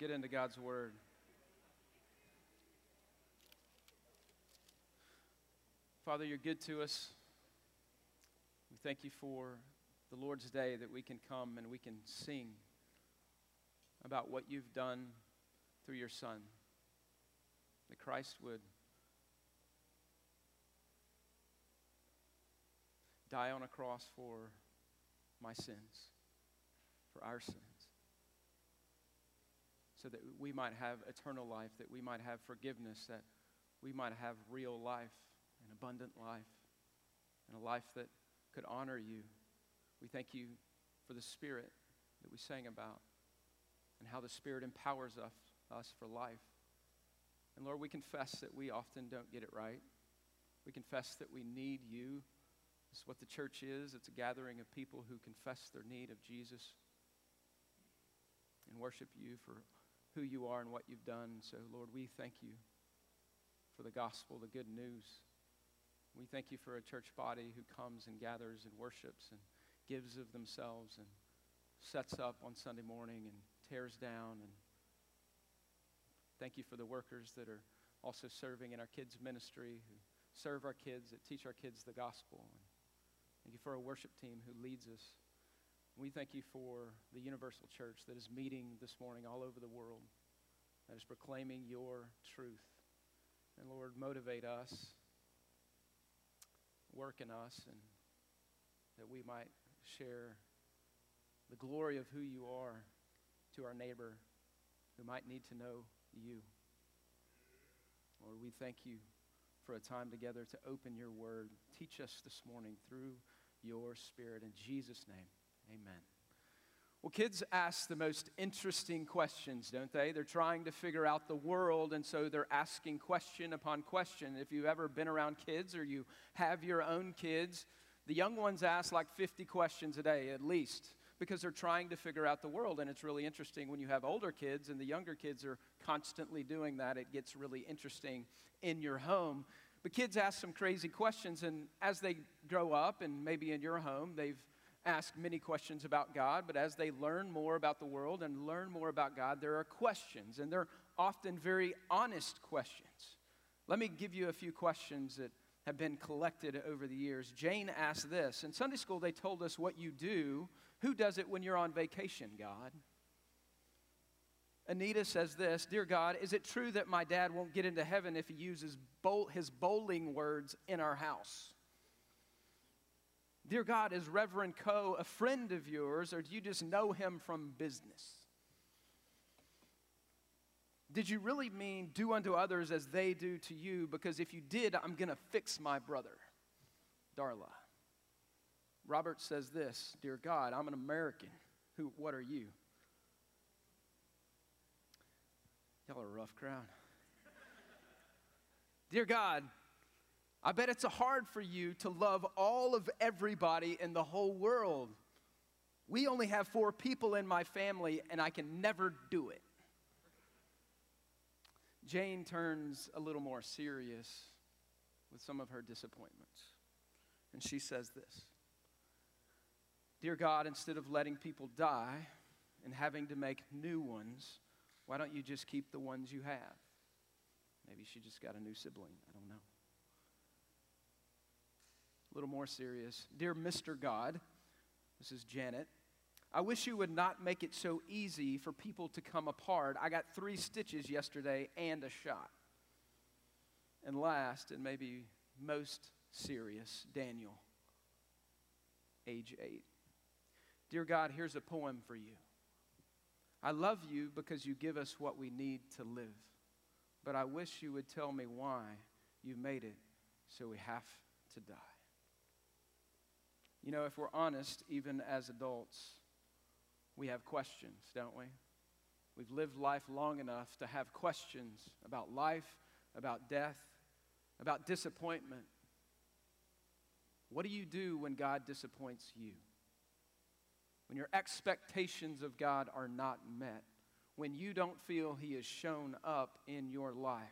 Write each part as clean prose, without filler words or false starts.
we'll get into God's Word. Father, you're good to us. We thank you for the Lord's Day that we can come and we can sing about what you've done through your Son, that Christ would die on a cross for my sins, for our sins, so that we might have eternal life, that we might have forgiveness, that we might have real life, an abundant life, and a life that could honor you. We thank you for the Spirit that we sang about and how the Spirit empowers us for life. And Lord, we confess that we often don't get it right. We confess that we need you. It's what the church is. It's a gathering of people who confess their need of Jesus and worship you for who you are and what you've done. So, Lord, we thank you for the gospel, the good news. We thank you for a church body who comes and gathers and worships and gives of themselves and sets up on Sunday morning and tears down. And thank you for the workers that are also serving in our kids' ministry, who serve our kids, that teach our kids the gospel. And thank you for our worship team who leads us. We thank you for the universal church that is meeting this morning all over the world, that is proclaiming your truth. And Lord, motivate us, work in us, and that we might share the glory of who you are to our neighbor who might need to know you. Lord, we thank you for a time together to open your word. Teach us this morning through your Spirit. In Jesus' name. Amen. Well, kids ask the most interesting questions, don't they? They're trying to figure out the world, and so they're asking question upon question. If you've ever been around kids or you have your own kids, the young ones ask like 50 questions a day at least, because they're trying to figure out the world. And it's really interesting when you have older kids and the younger kids are constantly doing that. It gets really interesting in your home. But kids ask some crazy questions, and as they grow up, and maybe in your home, they've ask many questions about God, but as they learn more about the world and learn more about God, there are questions, and they're often very honest questions. Let me give you a few questions that have been collected over the years. Jane asked this. In Sunday school, they told us what you do. Who does it when you're on vacation, God? Anita says this. Dear God, is it true that my dad won't get into heaven if he uses his bowling words in our house? Dear God, is Reverend Coe a friend of yours, or do you just know him from business? Did you really mean do unto others as they do to you? Because if you did, I'm going to fix my brother, Darla. Robert says this. Dear God, I'm an American. What are you? Y'all are a rough crowd. Dear God, I bet it's hard for you to love all of everybody in the whole world. We only have 4 people in my family, and I can never do it. Jane turns a little more serious with some of her disappointments, and she says this. Dear God, instead of letting people die and having to make new ones, why don't you just keep the ones you have? Maybe she just got a new sibling. I don't know. A little more serious. Dear Mr. God, this is Janet. I wish you would not make it so easy for people to come apart. I got 3 stitches yesterday and a shot. And last, and maybe most serious, Daniel, age 8. Dear God, here's a poem for you. I love you because you give us what we need to live, but I wish you would tell me why you made it so we have to die. You know, if we're honest, even as adults, we have questions, don't we? We've lived life long enough to have questions about life, about death, about disappointment. What do you do when God disappoints you? When your expectations of God are not met? When you don't feel He has shown up in your life?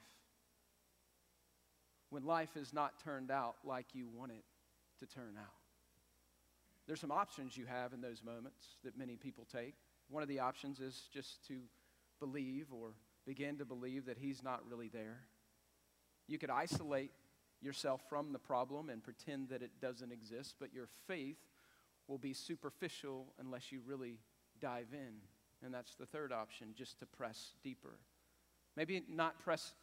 When life is not turned out like you want it to turn out? There's some options you have in those moments that many people take. One of the options is just to believe or begin to believe that he's not really there. You could isolate yourself from the problem and pretend that it doesn't exist, but your faith will be superficial unless you really dive in. And that's the third option, just to press deeper. Maybe not press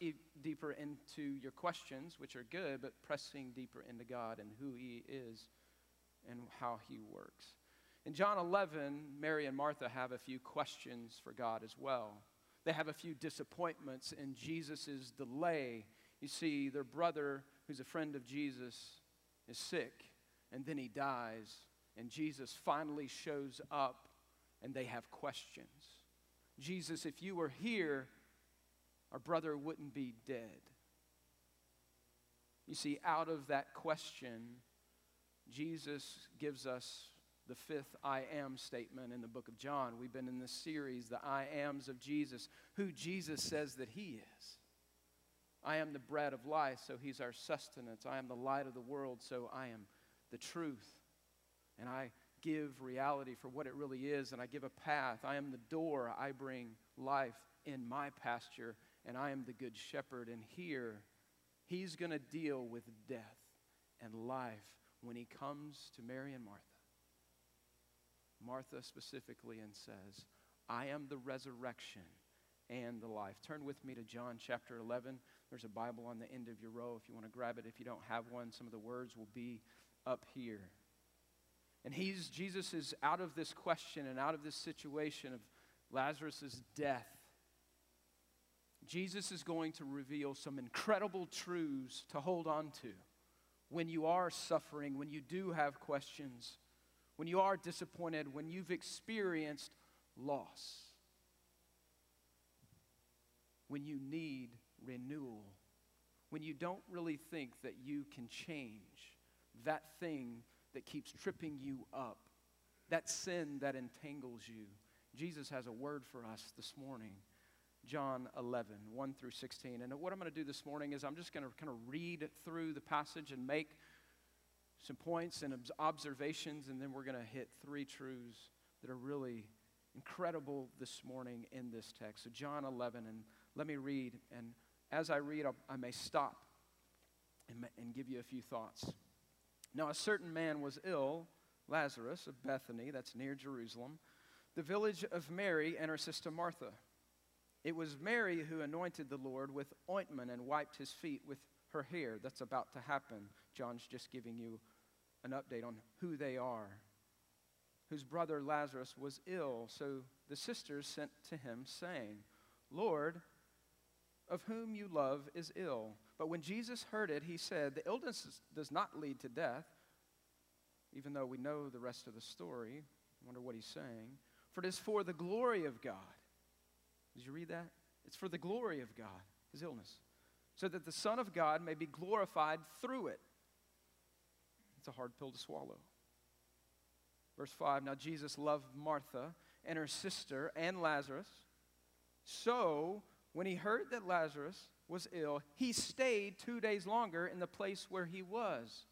deeper into your questions, which are good, but pressing deeper into God and who he is and how he works. In John 11, Mary and Martha have a few questions for God as well. They have a few disappointments in Jesus' delay. You see, their brother, who's a friend of Jesus, is sick, and then he dies, and Jesus finally shows up, and they have questions. Jesus, if you were here, our brother wouldn't be dead. You see, out of that question, Jesus gives us the fifth I am statement in the book of John. We've been in this series, the I ams of Jesus, who Jesus says that he is. I am the bread of life, so he's our sustenance. I am the light of the world, so I am the truth. And I give reality for what it really is, and I give a path. I am the door. I bring life in my pasture, and I am the good shepherd. And here, he's going to deal with death and life when he comes to Mary and Martha. Martha specifically, and says, I am the resurrection and the life. Turn with me to John chapter 11. There's a Bible on the end of your row if you want to grab it. If you don't have one, some of the words will be up here. And Jesus is out of this question and out of this situation of Lazarus' death. Jesus is going to reveal some incredible truths to hold on to when you are suffering, when you do have questions, when you are disappointed, when you've experienced loss, when you need renewal, when you don't really think that you can change that thing that keeps tripping you up, that sin that entangles you. Jesus has a word for us this morning. John 11, 1 through 16. And what I'm going to do this morning is I'm just going to kind of read through the passage and make some points and observations, and then we're going to hit three truths that are really incredible this morning in this text. So John 11, and let me read. And as I read, I may stop and give you a few thoughts. Now, a certain man was ill, Lazarus of Bethany, that's near Jerusalem, the village of Mary and her sister Martha. It was Mary who anointed the Lord with ointment and wiped his feet with her hair. That's about to happen. John's just giving you an update on who they are, whose brother Lazarus was ill. So the sisters sent to him, saying, Lord, of whom you love is ill. But when Jesus heard it, he said, the illness does not lead to death, even though we know the rest of the story. I wonder what he's saying. For it is for the glory of God. Did you read that? It's for the glory of God, his illness, so that the Son of God may be glorified through it. It's a hard pill to swallow. Verse 5, now Jesus loved Martha and her sister and Lazarus. So when he heard that Lazarus was ill, he stayed 2 days longer in the place where he was.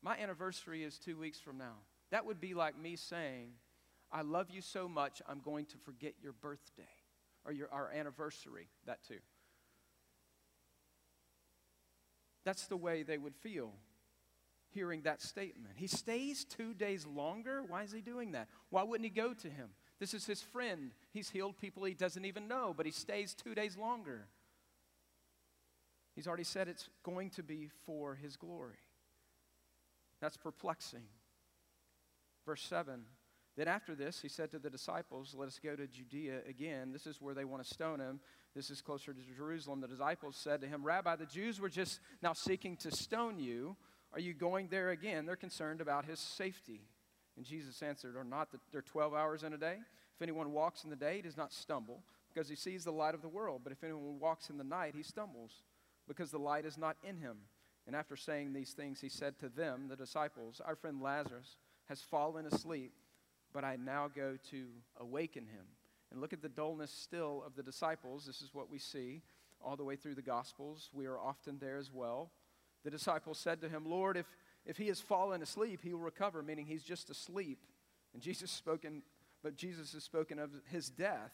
My anniversary is 2 weeks from now. That would be like me saying, I love you so much, I'm going to forget your birthday. Or our anniversary, that too. That's the way they would feel hearing that statement. He stays 2 days longer? Why is he doing that? Why wouldn't he go to him? This is his friend. He's healed people he doesn't even know, but he stays 2 days longer. He's already said it's going to be for his glory. That's perplexing. Verse 7. Then after this, he said to the disciples, let us go to Judea again. This is where they want to stone him. This is closer to Jerusalem. The disciples said to him, Rabbi, the Jews were just now seeking to stone you. Are you going there again? They're concerned about his safety. And Jesus answered, are not there 12 hours in a day? If anyone walks in the day, he does not stumble, because he sees the light of the world. But if anyone walks in the night, he stumbles, because the light is not in him. And after saying these things, he said to them, the disciples, our friend Lazarus has fallen asleep, but I now go to awaken him. And look at the dullness still of the disciples. This is what we see all the way through the Gospels. We are often there as well. The disciples said to him, Lord, if he has fallen asleep, he will recover, meaning he's just asleep. But Jesus has spoken of his death.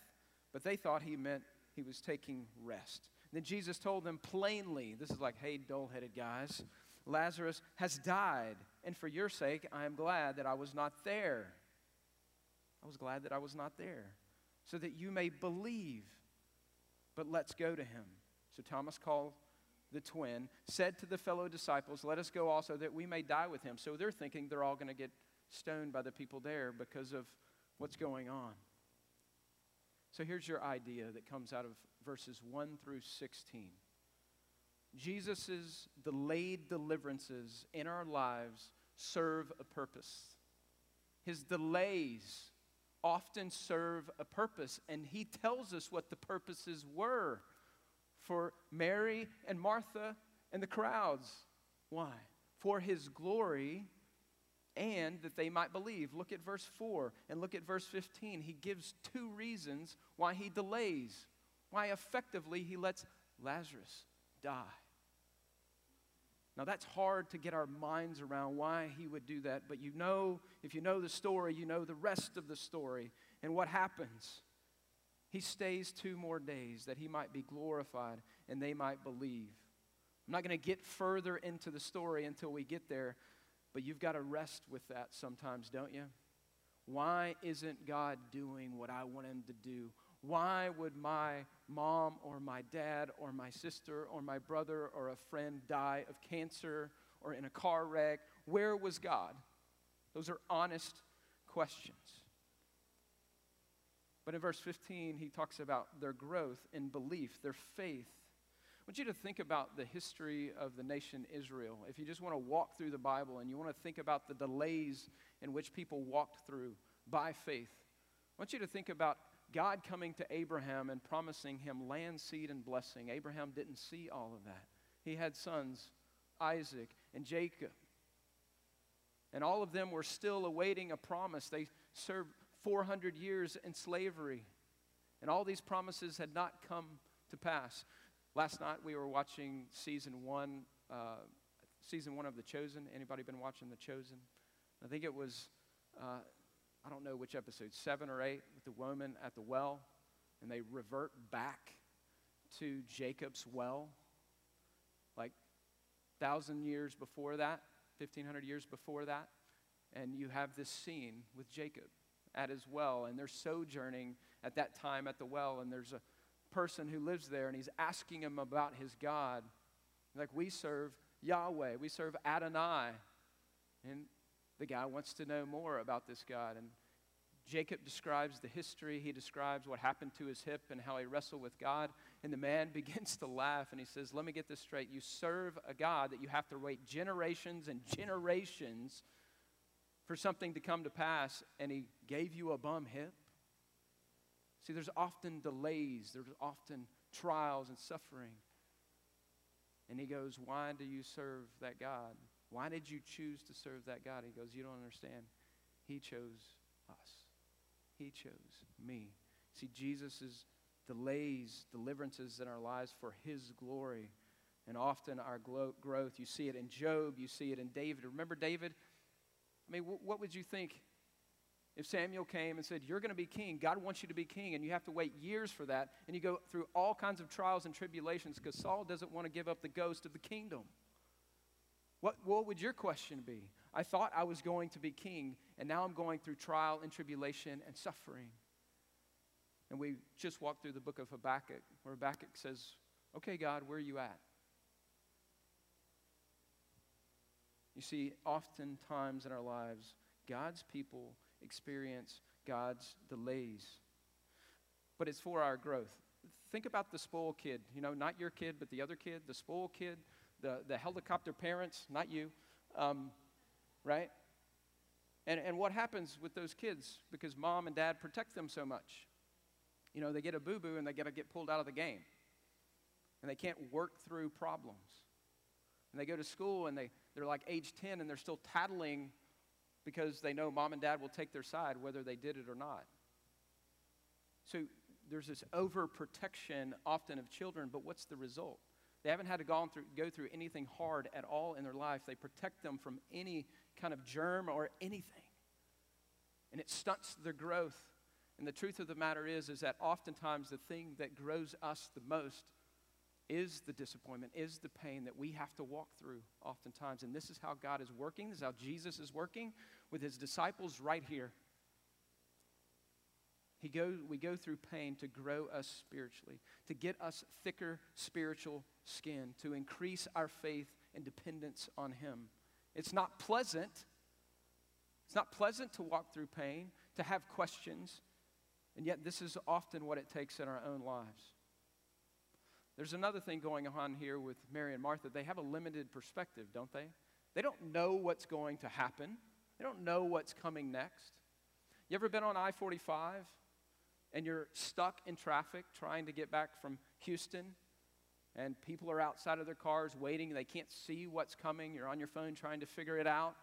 But they thought he meant he was taking rest. Then Jesus told them plainly, this is like, hey, dull-headed guys, Lazarus has died, and for your sake, I am glad that I was not there. I was glad that I was not there, so that you may believe, but let's go to him. So Thomas, called the twin, said to the fellow disciples, let us go also that we may die with him. So they're thinking they're all going to get stoned by the people there because of what's going on. So here's your idea that comes out of verses 1 through 16. Jesus' delayed deliverances in our lives serve a purpose. His delays often serve a purpose, and he tells us what the purposes were for Mary and Martha and the crowds. Why? For his glory, and that they might believe. Look at verse 4 and look at verse 15. He gives two reasons why he delays, why effectively he lets Lazarus die. Now that's hard to get our minds around why he would do that, but you know, if you know the story, you know the rest of the story and what happens. He stays 2 more days that he might be glorified and they might believe. I'm not going to get further into the story until we get there, but you've got to rest with that sometimes, don't you? Why isn't God doing what I want him to do? Why would my mom or my dad or my sister or my brother or a friend die of cancer or in a car wreck? Where was God? Those are honest questions. But in verse 15, he talks about their growth in belief, their faith. I want you to think about the history of the nation Israel. If you just want to walk through the Bible and you want to think about the delays in which people walked through by faith, I want you to think about God coming to Abraham and promising him land, seed, and blessing. Abraham didn't see all of that. He had sons, Isaac and Jacob. And all of them were still awaiting a promise. They served 400 years in slavery, and all these promises had not come to pass. Last night we were watching season one of The Chosen. Anybody been watching The Chosen? I think it was, I don't know which episode, 7 or 8, with the woman at the well, and they revert back to Jacob's well, like 1,000 years before that, 1,500 years before that, and you have this scene with Jacob at his well, and they're sojourning at that time at the well, and there's a person who lives there, and he's asking him about his God. Like, we serve Yahweh, we serve Adonai, and the guy wants to know more about this God, and Jacob describes the history, he describes what happened to his hip and how he wrestled with God, and the man begins to laugh, and he says, let me get this straight, you serve a God that you have to wait generations and generations for something to come to pass, and he gave you a bum hip? See, there's often delays, there's often trials and suffering. And he goes, why do you serve that God? Why did you choose to serve that God? He goes, you don't understand. He chose us. He chose me. See, Jesus' delays, deliverances in our lives for his glory, and often our growth. You see it in Job, you see it in David. Remember David? I mean, what would you think if Samuel came and said, you're going to be king, God wants you to be king, and you have to wait years for that, and you go through all kinds of trials and tribulations because Saul doesn't want to give up the ghost of the kingdom. What would your question be? I thought I was going to be king, and now I'm going through trial and tribulation and suffering. And we just walked through the book of Habakkuk, where Habakkuk says, okay, God, where are you at? You see, oftentimes in our lives, God's people experience God's delays. But it's for our growth. Think about the spoiled kid. You know, not your kid, but the other kid, the spoiled kid, the helicopter parents, not you, right? And what happens with those kids? Because mom and dad protect them so much. You know, they get a boo-boo and they got to get pulled out of the game. And they can't work through problems. And they go to school and they're like age 10 and they're still tattling because they know mom and dad will take their side whether they did it or not. So there's this overprotection often of children, but what's the result? They haven't had to go through anything hard at all in their life. They protect them from any kind of germ or anything. And it stunts their growth. And the truth of the matter is that oftentimes the thing that grows us the most is the disappointment, is the pain that we have to walk through oftentimes. And this is how God is working. This is how Jesus is working with his disciples right here. We go through pain to grow us spiritually, to get us thicker spiritual skin, to increase our faith and dependence on him. It's not pleasant. It's not pleasant to walk through pain, to have questions, and yet this is often what it takes in our own lives. There's another thing going on here with Mary and Martha. They have a limited perspective, don't they? They don't know what's going to happen. They don't know what's coming next. You ever been on I-45 and you're stuck in traffic trying to get back from Houston and people are outside of their cars waiting, they can't see what's coming, you're on your phone trying to figure it out?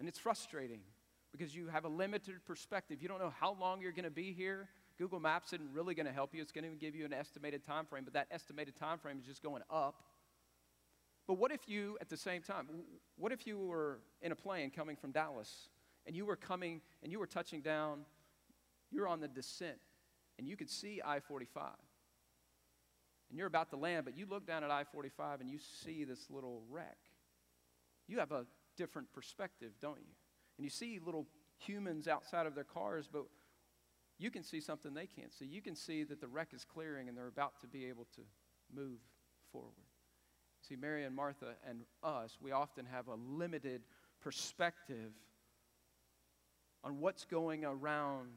And it's frustrating because you have a limited perspective. You don't know how long you're going to be here. Google Maps isn't really going to help you. It's going to give you an estimated time frame, but that estimated time frame is just going up. But what if you, at the same time, what if you were in a plane coming from Dallas and you were coming and you were touching down, you're on the descent and you could see I-45 and you're about to land, but you look down at I-45 and you see this little wreck. You have a different perspective, don't you? And you see little humans outside of their cars, but you can see something they can't see. You can see that the wreck is clearing and they're about to be able to move forward. See, Mary and Martha and us, we often have a limited perspective on what's going around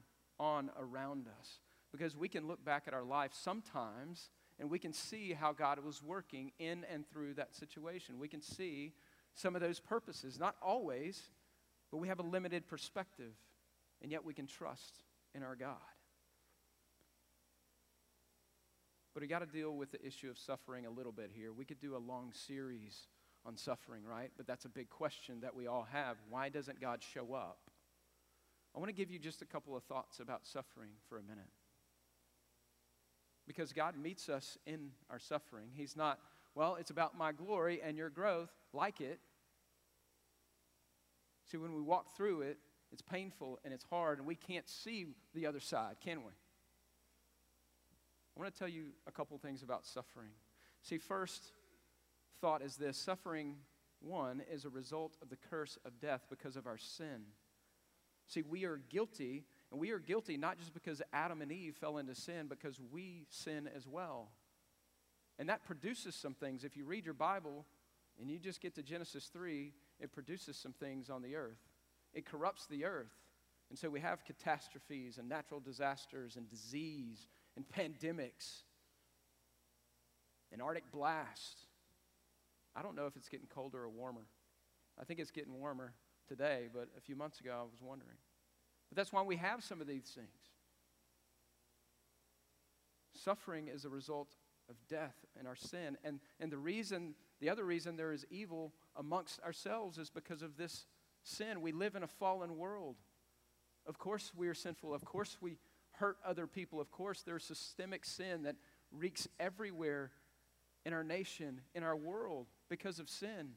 us, because we can look back at our life sometimes and we can see how God was working in and through that situation. We can see some of those purposes, not always, but we have a limited perspective, and yet we can trust in our God. But we got to deal with the issue of suffering a little bit here. We could do a long series on suffering, right? But that's a big question that we all have. Why doesn't God show up? I want to give you just a couple of thoughts about suffering for a minute, because God meets us in our suffering. He's not, well, it's about my glory and your growth, like it. See, when we walk through it, it's painful and it's hard, and we can't see the other side, can we? I want to tell you a couple things about suffering. See, first thought is this. Suffering, one, is a result of the curse of death because of our sin. See, we are guilty, and we are guilty not just because Adam and Eve fell into sin, because we sin as well. And that produces some things. If you read your Bible and you just get to Genesis 3, it produces some things on the earth. It corrupts the earth. And so we have catastrophes and natural disasters and disease and pandemics and Arctic blast. I don't know if it's getting colder or warmer. I think it's getting warmer today, but a few months ago I was wondering. But that's why we have some of these things. Suffering is a result of death and our sin. And the other reason there is evil amongst ourselves is because of this sin. We live in a fallen world. Of course we are sinful. Of course we hurt other people. Of course there's systemic sin that reeks everywhere in our nation, in our world, because of sin.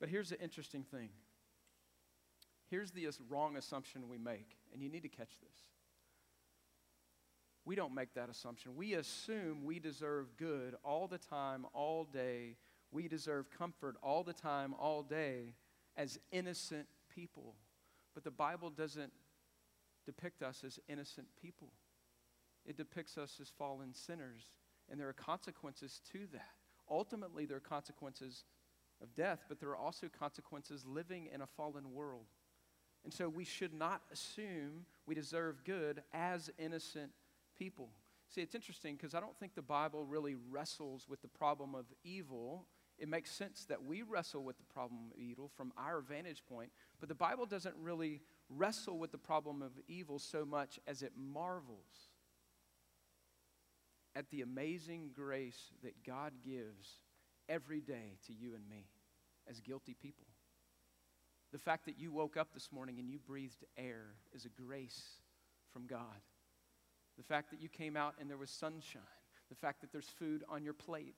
But here's the interesting thing. Here's the wrong assumption we make, and you need to catch this. We don't make that assumption. We assume we deserve good all the time, all day. We deserve comfort all the time, all day, as innocent people. But the Bible doesn't depict us as innocent people. It depicts us as fallen sinners, and there are consequences to that. Ultimately, there are consequences of death, but there are also consequences living in a fallen world. And so we should not assume we deserve good as innocent people. See, it's interesting because I don't think the Bible really wrestles with the problem of evil. It makes sense that we wrestle with the problem of evil from our vantage point, but the Bible doesn't really wrestle with the problem of evil so much as it marvels at the amazing grace that God gives every day to you and me as guilty people. The fact that you woke up this morning and you breathed air is a grace from God. The fact that you came out and there was sunshine. The fact that there's food on your plate.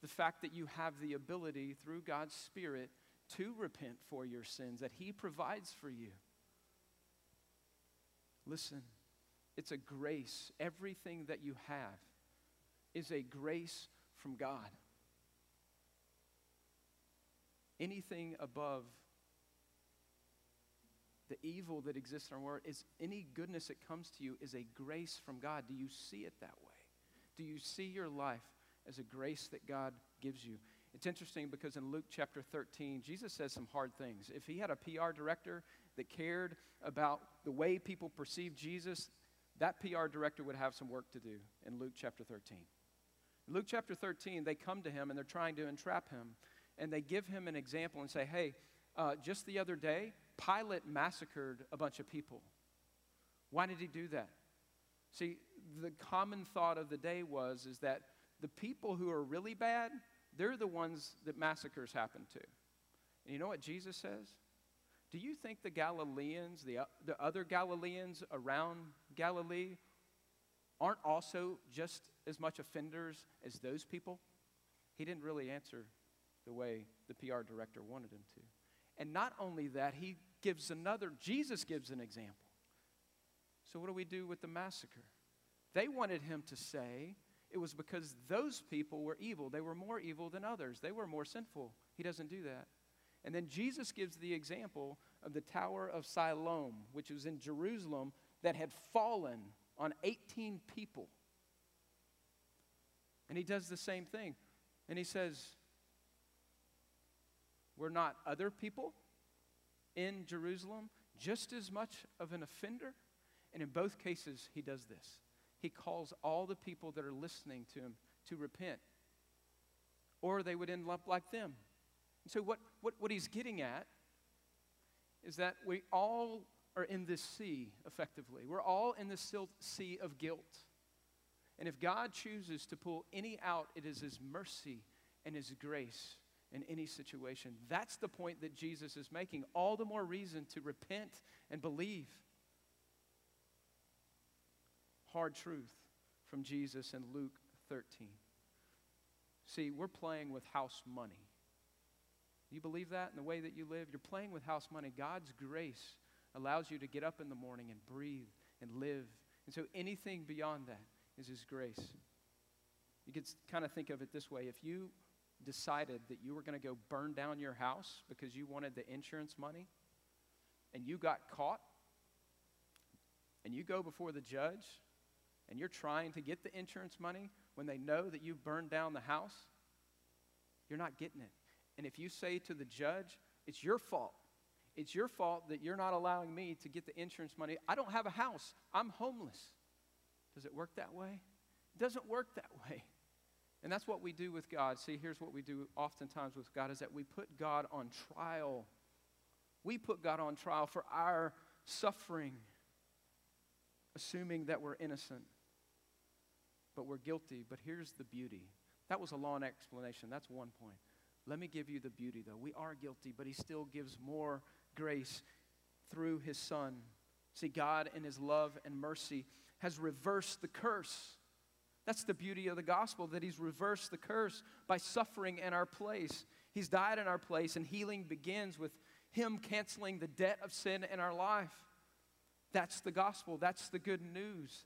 The fact that you have the ability through God's Spirit to repent for your sins, that he provides for you. Listen, it's a grace. Everything that you have is a grace from God. Anything above the evil that exists in our world, is any goodness that comes to you is a grace from God. Do you see it that way? Do you see your life as a grace that God gives you? It's interesting because in Luke chapter 13, Jesus says some hard things. If he had a PR director that cared about the way people perceive Jesus, that PR director would have some work to do in Luke chapter 13. In Luke chapter 13, they come to him and they're trying to entrap him. And they give him an example and say, hey, just the other day, Pilate massacred a bunch of people. Why did he do that? See, the common thought of the day is that the people who are really bad, they're the ones that massacres happen to. And you know what Jesus says? Do you think the Galileans, the other Galileans around Galilee, aren't also just as much offenders as those people? He didn't really answer the way the PR director wanted him to. And not only that, he gives another, Jesus gives an example. So what do we do with the massacre? They wanted him to say it was because those people were evil. They were more evil than others. They were more sinful. He doesn't do that. And then Jesus gives the example of the Tower of Siloam, which was in Jerusalem, that had fallen on 18 people. And he does the same thing. And he says, were not other people in Jerusalem just as much of an offender? And in both cases, he does this. He calls all the people that are listening to him to repent, or they would end up like them. And so what he's getting at is that we all are in this sea, effectively. We're all in this sea of guilt. And if God chooses to pull any out, it is his mercy and his grace in any situation. That's the point that Jesus is making. All the more reason to repent and believe. Hard truth from Jesus in Luke 13. See, we're playing with house money. You believe that in the way that you live? You're playing with house money. God's grace allows you to get up in the morning and breathe and live. And so anything beyond that is his grace. You could kind of think of it this way. If you decided that you were going to go burn down your house because you wanted the insurance money, and you got caught, and you go before the judge, and you're trying to get the insurance money when they know that you burned down the house, you're not getting it. And if you say to the judge, it's your fault. It's your fault that you're not allowing me to get the insurance money. I don't have a house. I'm homeless. Does it work that way? It doesn't work that way. And that's what we do with God. See, here's what we do oftentimes with God is that we put God on trial. We put God on trial for our suffering, assuming that we're innocent, but we're guilty. But here's the beauty. That was a long explanation. That's one point. Let me give you the beauty, though. We are guilty, but he still gives more grace through his Son. See, God in his love and mercy has reversed the curse. That's the beauty of the gospel, that he's reversed the curse by suffering in our place. He's died in our place, and healing begins with him canceling the debt of sin in our life. That's the gospel. That's the good news.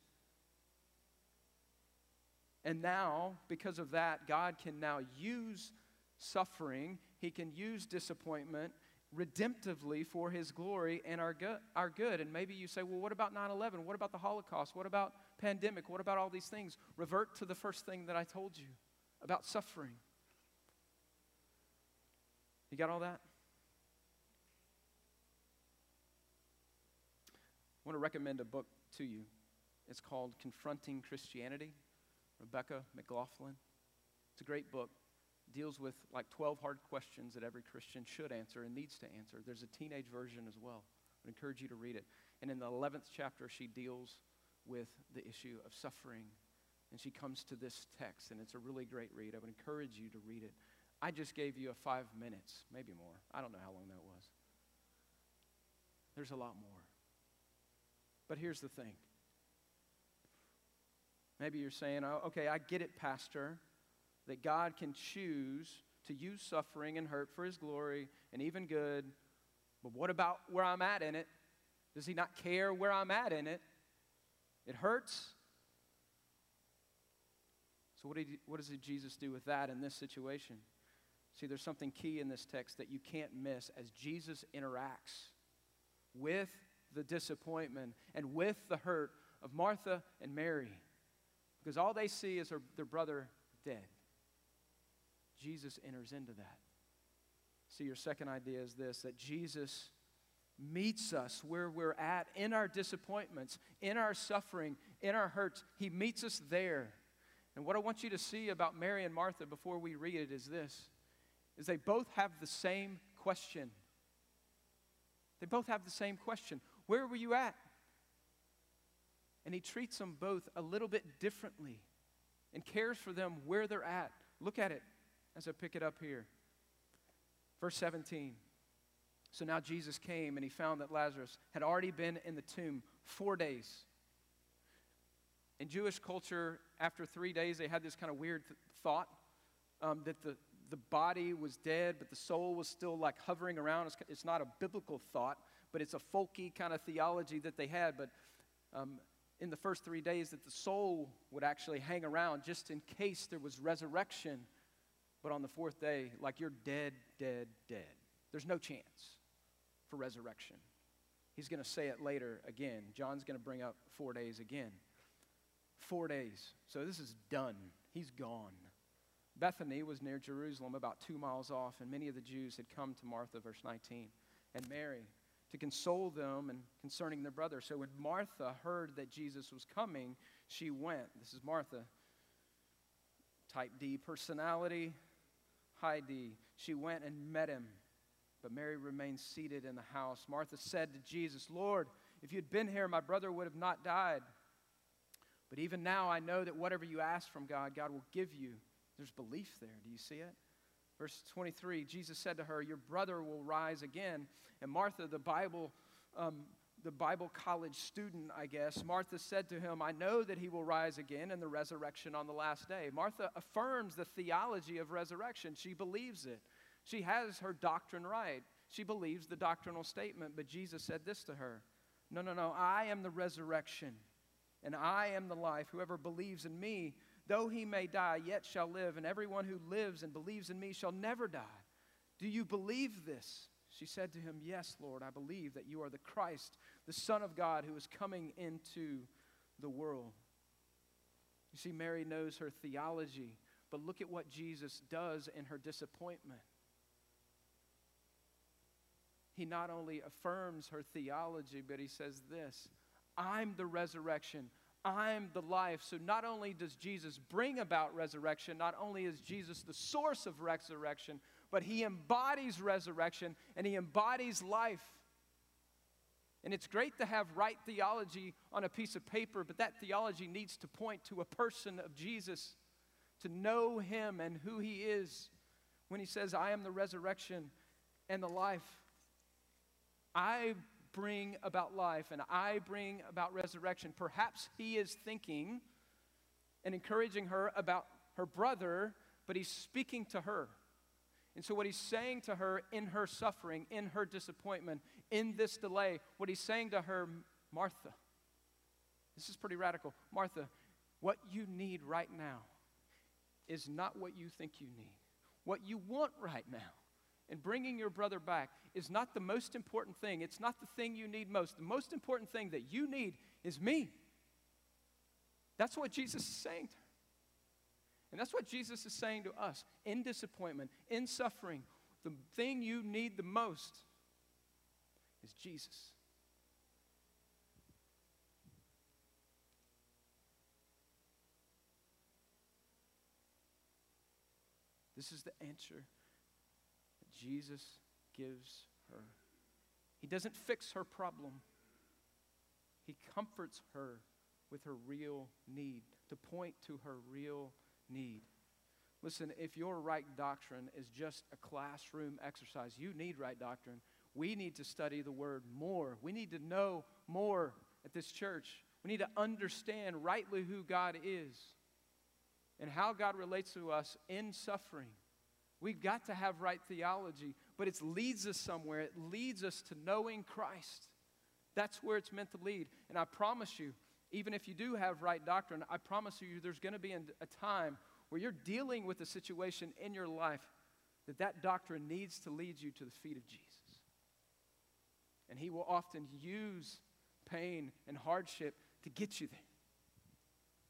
And now, because of that, God can now use suffering. He can use disappointment redemptively for his glory and our good. And maybe you say, well, what about 9/11? What about the Holocaust? What about pandemic? What about all these things? Revert to the first thing that I told you about suffering. You got all that? I want to recommend a book to you. It's called Confronting Christianity, Rebecca McLaughlin. It's a great book. It deals with like 12 hard questions that every Christian should answer and needs to answer. There's a teenage version as well. I would encourage you to read it. And in the 11th chapter, she deals with the issue of suffering, and she comes to this text, and it's a really great read. I would encourage you to read it. I just gave you a 5 minutes, maybe more. I don't know how long that was. There's a lot more. But here's the thing. Maybe you're saying, oh, okay, I get it, Pastor, that God can choose to use suffering and hurt for his glory and even good. But what about where I'm at in it? Does he not care where I'm at in it? It hurts. So what does Jesus do with that in this situation? See, there's something key in this text that you can't miss as Jesus interacts with the disappointment and with the hurt of Martha and Mary. Because all they see is their brother dead. Jesus enters into that. See, your second idea is this, that Jesus meets us where we're at in our disappointments, in our suffering, in our hurts. He meets us there. And what I want you to see about Mary and Martha before we read it is this, is they both have the same question. They both have the same question. Where were you at? And he treats them both a little bit differently and cares for them where they're at. Look at it as I pick it up here. Verse 17. So now Jesus came and he found that Lazarus had already been in the tomb 4 days. In Jewish culture, after 3 days, they had this kind of weird thought that the body was dead, but the soul was still like hovering around. It's not a biblical thought, but it's a folky kind of theology that they had. But in the first 3 days that the soul would actually hang around just in case there was resurrection. But on the fourth day, like you're dead, dead, dead. There's no chance for resurrection. He's going to say it later again. John's going to bring up 4 days again. 4 days. So this is done. He's gone. Bethany was near Jerusalem, about 2 miles off, and many of the Jews had come to Martha, verse 19, and Mary to console them and concerning their brother. So when Martha heard that Jesus was coming, she went. This is Martha, type D personality, high D. She went and met him. But Mary remained seated in the house. Martha said to Jesus, Lord, if you'd been here, my brother would have not died. But even now I know that whatever you ask from God, God will give you. There's belief there. Do you see it? Verse 23, Jesus said to her, your brother will rise again. And Martha, the Bible college student, I guess, Martha said to him, I know that he will rise again in the resurrection on the last day. Martha affirms the theology of resurrection. She believes it. She has her doctrine right. She believes the doctrinal statement, but Jesus said this to her. No, no, no, I am the resurrection, and I am the life. Whoever believes in me, though he may die, yet shall live, and everyone who lives and believes in me shall never die. Do you believe this? She said to him, yes, Lord, I believe that you are the Christ, the Son of God, who is coming into the world. You see, Mary knows her theology, but look at what Jesus does in her disappointment. He not only affirms her theology, but he says this, I'm the resurrection, I'm the life. So not only does Jesus bring about resurrection, not only is Jesus the source of resurrection, but he embodies resurrection and he embodies life. And it's great to have right theology on a piece of paper, but that theology needs to point to a person of Jesus, to know him and who he is when he says, I am the resurrection and the life. I bring about life and I bring about resurrection. Perhaps he is thinking and encouraging her about her brother, but he's speaking to her. And so what he's saying to her in her suffering, in her disappointment, in this delay, what he's saying to her, Martha, this is pretty radical. Martha, what you need right now is not what you think you need. What you want right now and bringing your brother back is not the most important thing. It's not the thing you need most. The most important thing that you need is me. That's what Jesus is saying to her. And that's what Jesus is saying to us in disappointment, in suffering. The thing you need the most is Jesus. This is the answer that Jesus gives her. He doesn't fix her problem. He comforts her with her real need, to point to her real need. Listen, if your right doctrine is just a classroom exercise, you need right doctrine. We need to study the word more. We need to know more at this church. We need to understand rightly who God is and how God relates to us in suffering. We've got to have right theology, but it leads us somewhere. It leads us to knowing Christ. That's where it's meant to lead. And I promise you, even if you do have right doctrine, I promise you there's going to be a time where you're dealing with a situation in your life that that doctrine needs to lead you to the feet of Jesus. And he will often use pain and hardship to get you there,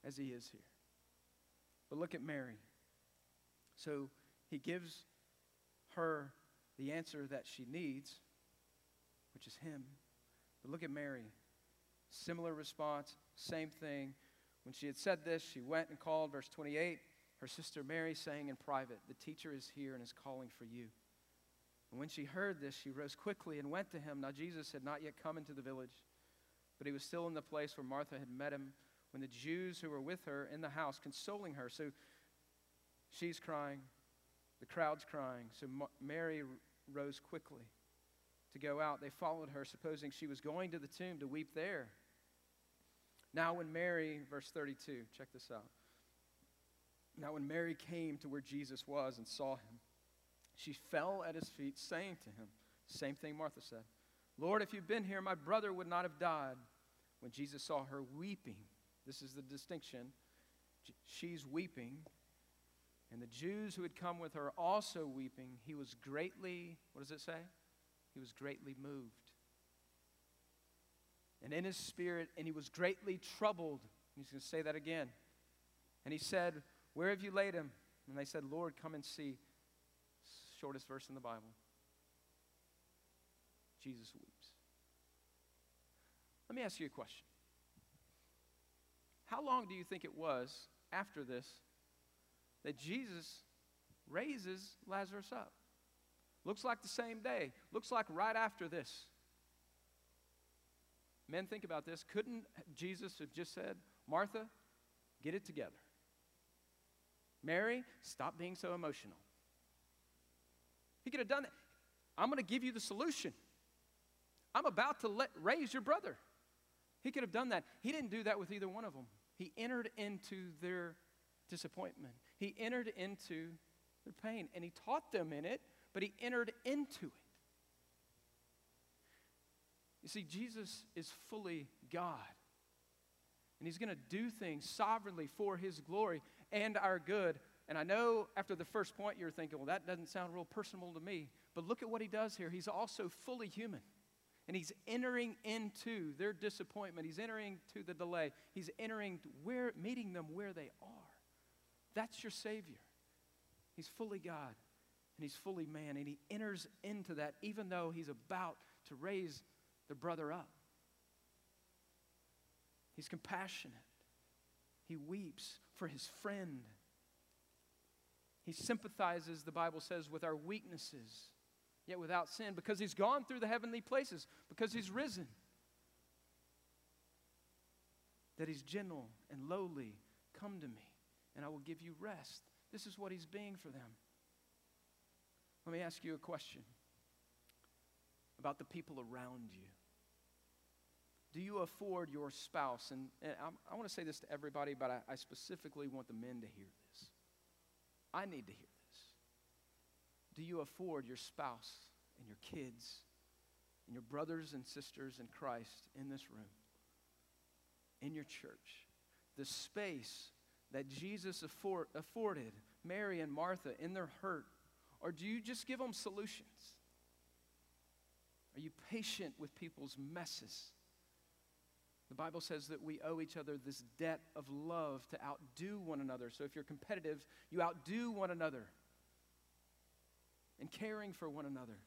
as he is here. But look at Mary. So he gives her the answer that she needs, which is him. But look at Mary. Similar response, same thing. When she had said this, she went and called, verse 28, her sister Mary, saying in private, "The teacher is here and is calling for you." And when she heard this, she rose quickly and went to him. Now Jesus had not yet come into the village, but he was still in the place where Martha had met him, when the Jews who were with her in the house, consoling her. So she's crying, the crowd's crying. So Mary rose quickly to go out. They followed her, supposing she was going to the tomb to weep there. Now when Mary, verse 32, check this out. Now when Mary came to where Jesus was and saw him, she fell at his feet, saying to him, same thing Martha said, "Lord, if you'd been here, my brother would not have died." When Jesus saw her weeping, this is the distinction, she's weeping, and the Jews who had come with her also weeping, he was greatly, what does it say? He was greatly moved. And in his spirit, and he was greatly troubled. He's going to say that again. And he said, "Where have you laid him?" And they said, "Lord, come and see." Shortest verse in the Bible. Jesus weeps. Let me ask you a question. How long do you think it was after this that Jesus raises Lazarus up? Looks like the same day. Looks like right after this. Men, think about this. Couldn't Jesus have just said, "Martha, get it together. Mary, stop being so emotional"? He could have done that. "I'm going to give you the solution. I'm about to raise your brother." He could have done that. He didn't do that with either one of them. He entered into their disappointment. He entered into their pain, and he taught them in it, but he entered into it. You see, Jesus is fully God, and he's going to do things sovereignly for his glory and our good. And I know after the first point you're thinking, "Well, that doesn't sound real personal to me." But look at what he does here. He's also fully human, and he's entering into their disappointment. He's entering to the delay. He's entering where, meeting them where they are. That's your Savior. He's fully God, and he's fully man, and he enters into that even though he's about to raise the brother up. He's compassionate. He weeps for his friend. He sympathizes, the Bible says, with our weaknesses, yet without sin, because he's gone through the heavenly places, because he's risen, that he's gentle and lowly. "Come to me, and I will give you rest." This is what he's being for them. Let me ask you a question about the people around you. Do you afford your spouse, and I want to say this to everybody, but I specifically want the men to hear this. I need to hear this. Do you afford your spouse and your kids and your brothers and sisters in Christ in this room, in your church, the space that Jesus afforded Mary and Martha in their hurt? Or do you just give them solutions? Are you patient with people's messes? The Bible says that we owe each other this debt of love to outdo one another. So if you're competitive, you outdo one another in caring for one another.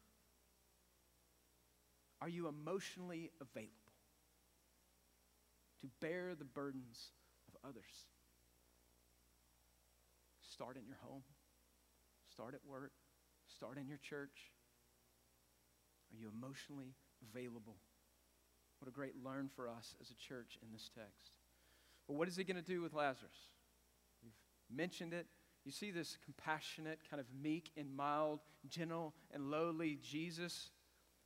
Are you emotionally available to bear the burdens of others? Start in your home. Start at work. Start in your church. Are you emotionally available? What a great learn for us as a church in this text. But what is he going to do with Lazarus? We've mentioned it. You see this compassionate, kind of meek and mild, gentle and lowly Jesus.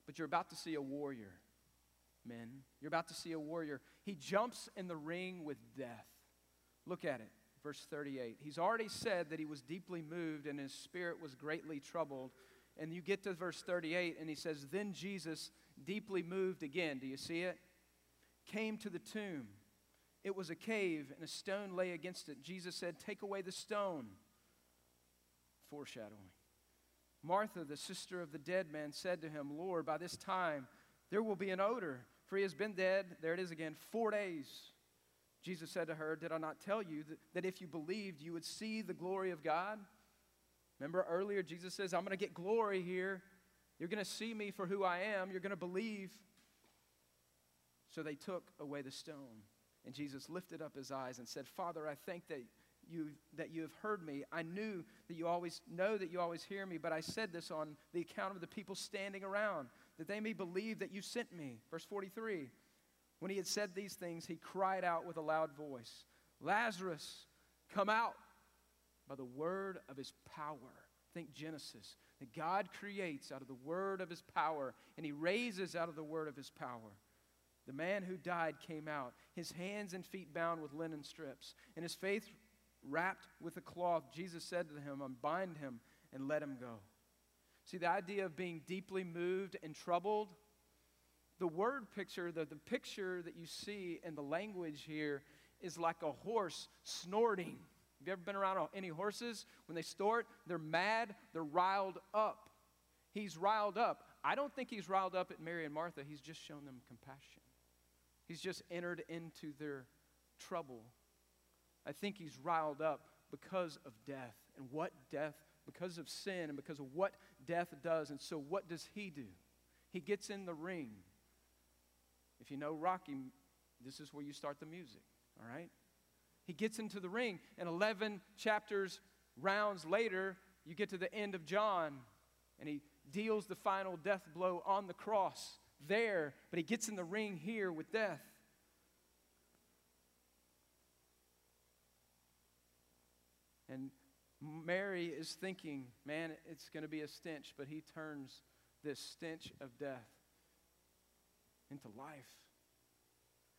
But you're about to see a warrior, men. You're about to see a warrior. He jumps in the ring with death. Look at it. verse 38. He's already said that he was deeply moved and his spirit was greatly troubled. And you get to verse 38 and he says, then Jesus, deeply moved again, do you see it? Came to the tomb. It was a cave and a stone lay against it. Jesus said, take away the stone. Foreshadowing. Martha, the sister of the dead man, said to him, Lord, by this time there will be an odor, for he has been dead, there it is again, 4 days. Jesus said to her, did I not tell you that if you believed, you would see the glory of God? Remember earlier, Jesus says, I'm going to get glory here. You're going to see me for who I am. You're going to believe. So they took away the stone. And Jesus lifted up his eyes and said, Father, I thank that you have heard me. I knew that you always know that you always hear me, but I said this on the account of the people standing around, that they may believe that you sent me. Verse 43, when he had said these things, he cried out with a loud voice, Lazarus, come out, by the word of his power. Think Genesis, that God creates out of the word of his power, and he raises out of the word of his power. The man who died came out, his hands and feet bound with linen strips, and his face wrapped with a cloth. Jesus said to him, unbind him and let him go. See, the idea of being deeply moved and troubled, the word picture, the picture that you see in the language here is like a horse snorting. Have you ever been around any horses? When they snort, they're mad, they're riled up. He's riled up. I don't think he's riled up at Mary and Martha. He's just shown them compassion. He's just entered into their trouble. I think he's riled up because of death and what death, because of sin and because of what death does. And so what does he do? He gets in the ring. If you know Rocky, this is where you start the music, all right? He gets into the ring, and 11 chapters, rounds later, you get to the end of John, and he deals the final death blow on the cross there, but he gets in the ring here with death. And Mary is thinking, man, it's going to be a stench, but he turns this stench of death into life.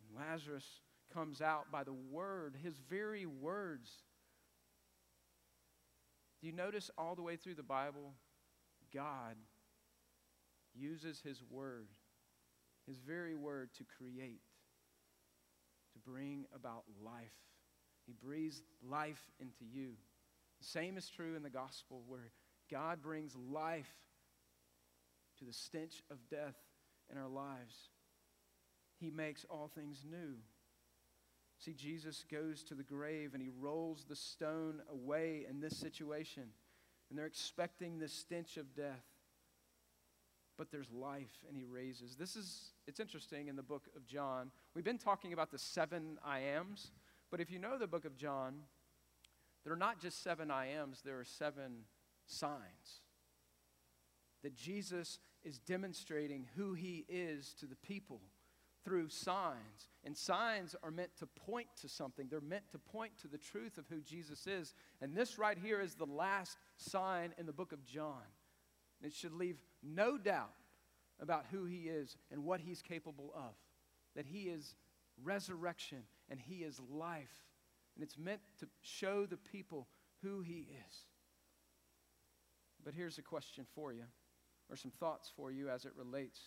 And Lazarus comes out by the word, his very words. Do you notice all the way through the Bible, God uses his word, his very word, to create, to bring about life. He breathes life into you. The same is true in the gospel, where God brings life to the stench of death in our lives. He makes all things new. See, Jesus goes to the grave and he rolls the stone away in this situation. And they're expecting the stench of death. But there's life, and he raises. It's interesting in the book of John. We've been talking about the seven I ams. But if you know the book of John, there are not just seven I ams. There are seven signs that Jesus is demonstrating who he is to the people through signs. And signs are meant to point to something. They're meant to point to the truth of who Jesus is. And this right here is the last sign in the book of John. It should leave no doubt about who he is and what he's capable of. That he is resurrection and he is life. And it's meant to show the people who he is. But here's a question for you, or some thoughts for you as it relates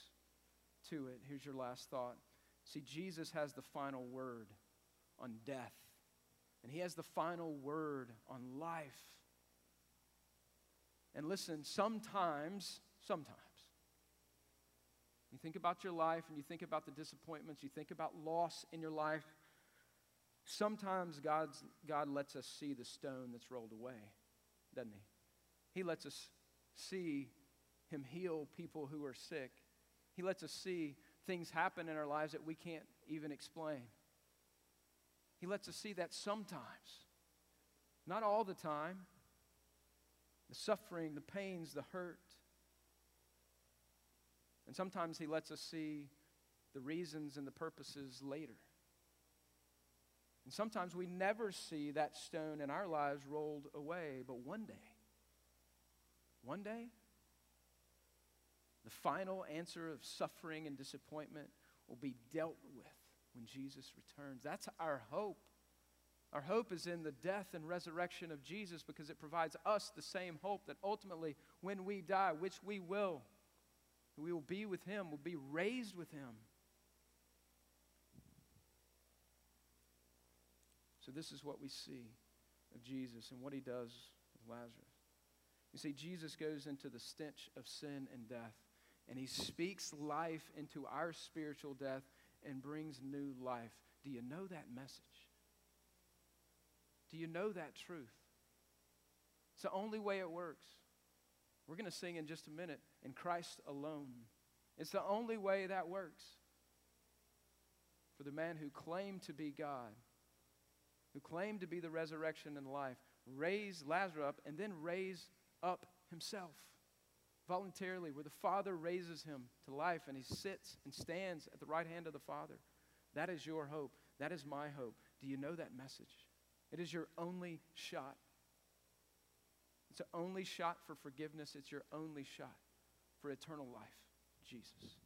to it. Here's your last thought. See, Jesus has the final word on death, and he has the final word on life. And listen, sometimes, you think about your life and you think about the disappointments, you think about loss in your life, sometimes God lets us see the stone that's rolled away, doesn't he? He lets us see him heal people who are sick. He lets us see things happen in our lives that we can't even explain. He lets us see that sometimes. Not all the time. The suffering, the pains, the hurt. And sometimes he lets us see the reasons and the purposes later. And sometimes we never see that stone in our lives rolled away, but one day, the final answer of suffering and disappointment will be dealt with when Jesus returns. That's our hope. Our hope is in the death and resurrection of Jesus because it provides us the same hope that ultimately when we die, which we will be with him, we'll be raised with him. So this is what we see of Jesus and what he does with Lazarus. You see, Jesus goes into the stench of sin and death, and he speaks life into our spiritual death and brings new life. Do you know that message? Do you know that truth? It's the only way it works. We're going to sing in just a minute, "In Christ Alone." It's the only way that works. For the man who claimed to be God, who claimed to be the resurrection and life, raised Lazarus up and then raised up himself voluntarily, where the Father raises him to life and he sits and stands at the right hand of the Father. That is your hope. That is my hope. Do you know that message? It is your only shot. It's the only shot for forgiveness. It's your only shot for eternal life, Jesus.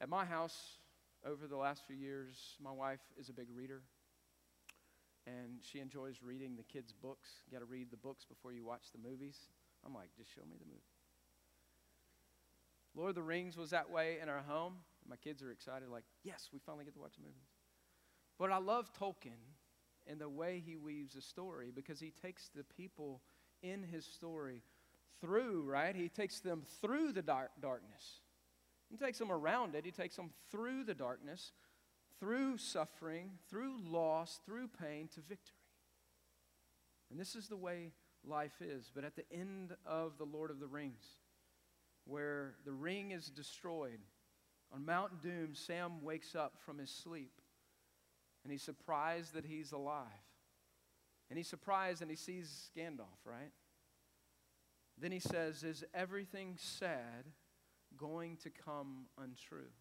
At my house, over the last few years, my wife is a big reader, and she enjoys reading the kids' books. You got to read the books before you watch the movies. I'm like, just show me the movie. Lord of the Rings was that way in our home. My kids are excited, like, yes, we finally get to watch the movies. But I love Tolkien and the way he weaves a story, because he takes the people in his story through, right? He takes them through the darkness. He takes them around it. He takes them through the darkness, through suffering, through loss, through pain, to victory. And this is the way life is. But at the end of The Lord of the Rings, where the ring is destroyed, on Mount Doom, Sam wakes up from his sleep. And he's surprised that he's alive. And he's surprised and he sees Gandalf, right? Then he says, "Is everything sad going to come untrue?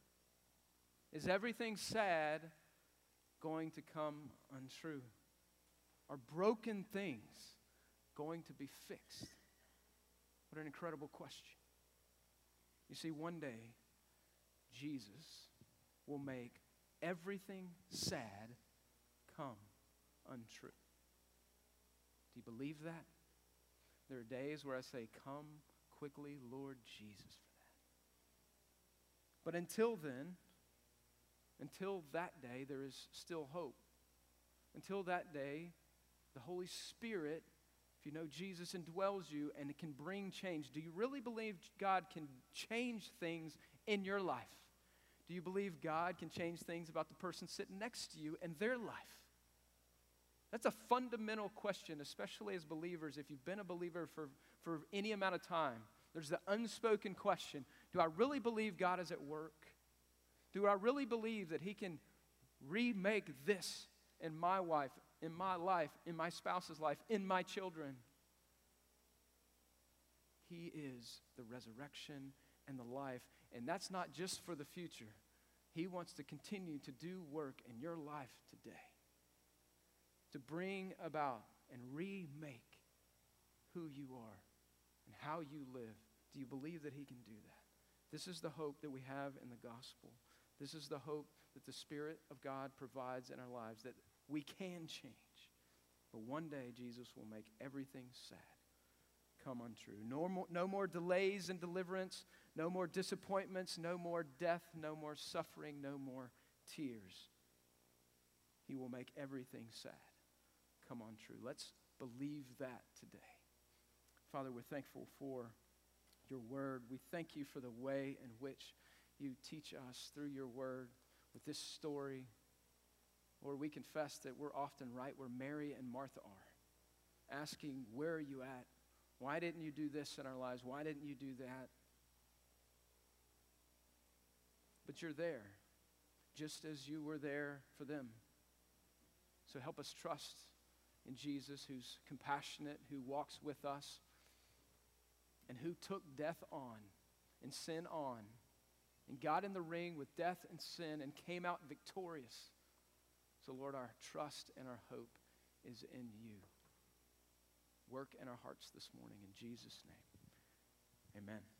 Is everything sad going to come untrue? Are broken things going to be fixed?" What an incredible question. You see, one day, Jesus will make everything sad come untrue. Do you believe that? There are days where I say, "Come quickly, Lord Jesus," for that. But until then, until that day, there is still hope. Until that day, the Holy Spirit, if you know Jesus, indwells you and it can bring change. Do you really believe God can change things in your life? Do you believe God can change things about the person sitting next to you and their life? That's a fundamental question, especially as believers. If you've been a believer for any amount of time, there's the unspoken question: do I really believe God is at work? Do I really believe that he can remake this in my life, in my spouse's life, in my children? He is the resurrection and the life. And that's not just for the future. He wants to continue to do work in your life today, to bring about and remake who you are and how you live. Do you believe that he can do that? This is the hope that we have in the gospel. This is the hope that the Spirit of God provides in our lives, that we can change. But one day, Jesus will make everything sad come untrue. No more delays in deliverance, no more disappointments, no more death, no more suffering, no more tears. He will make everything sad come untrue. Let's believe that today. Father, we're thankful for your word. We thank you for the way in which you teach us through your word with this story. Lord, we confess that we're often right where Mary and Martha are, asking, where are you at? Why didn't you do this in our lives? Why didn't you do that? But you're there, just as you were there for them. So help us trust in Jesus, who's compassionate, who walks with us, and who took death on and sin on, and got in the ring with death and sin and came out victorious. So Lord, our trust and our hope is in you. Work in our hearts this morning. In Jesus' name, amen.